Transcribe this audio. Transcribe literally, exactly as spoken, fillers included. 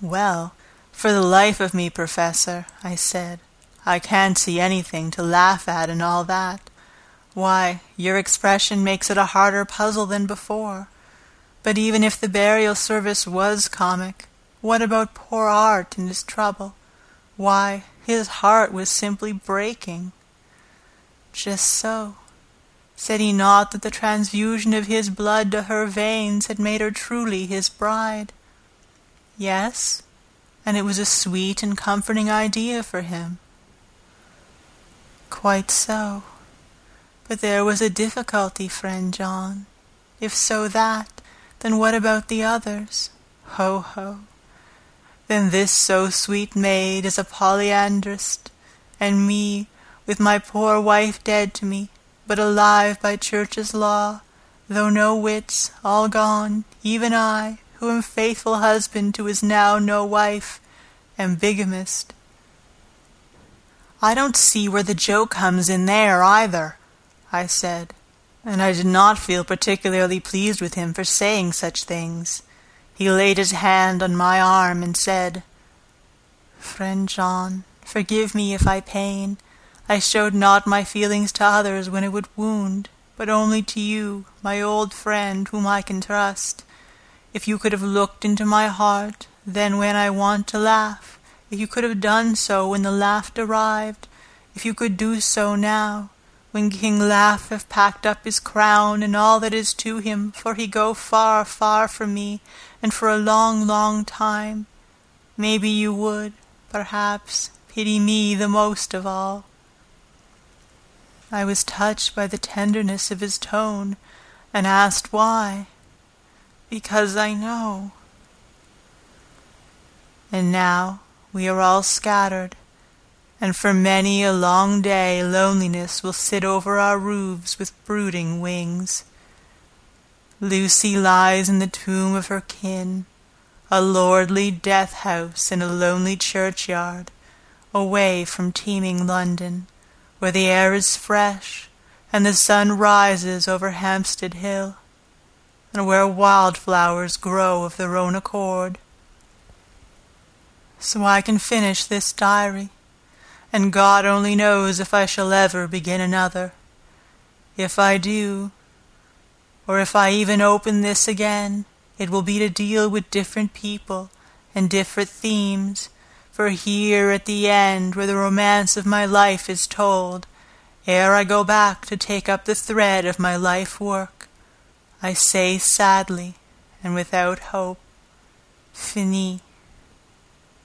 "Well, for the life of me, Professor," I said, "I can't see anything to laugh at in all that. Why, your expression makes it a harder puzzle than before. But even if the burial service was comic, what about poor Art and his trouble? Why, his heart was simply breaking." "Just so. Said he not that the transfusion of his blood to her veins had made her truly his bride?" "Yes, and it was a sweet and comforting idea for him." "Quite so. But there was a difficulty, friend John. If so that, then what about the others? Ho, ho. Then this so sweet maid is a polyandrist, and me, with my poor wife dead to me, but alive by church's law, though no wits, all gone, even I, who am faithful husband to his now no wife, am bigamist." "I don't see where the joke comes in there, either," I said, and I did not feel particularly pleased with him for saying such things. He laid his hand on my arm and said, "Friend John, forgive me if I pain. I showed not my feelings to others when it would wound, but only to you, my old friend whom I can trust. If you could have looked into my heart, then when I want to laugh, if you could have done so when the laughter arrived, if you could do so now, when King Laugh hath packed up his crown and all that is to him, for he go far, far from me, and for a long, long time, maybe you would, perhaps, pity me the most of all." I was touched by the tenderness of his tone, and asked why. "Because I know." And now we are all scattered, and for many a long day loneliness will sit over our roofs with brooding wings. Lucy lies in the tomb of her kin, a lordly death house in a lonely churchyard, away from teeming London, where the air is fresh and the sun rises over Hampstead Hill, and where wildflowers grow of their own accord. So I can finish this diary, and God only knows if I shall ever begin another. If I do, or if I even open this again, it will be to deal with different people and different themes, for here at the end, where the romance of my life is told, ere I go back to take up the thread of my life work, I say sadly and without hope, "Fini."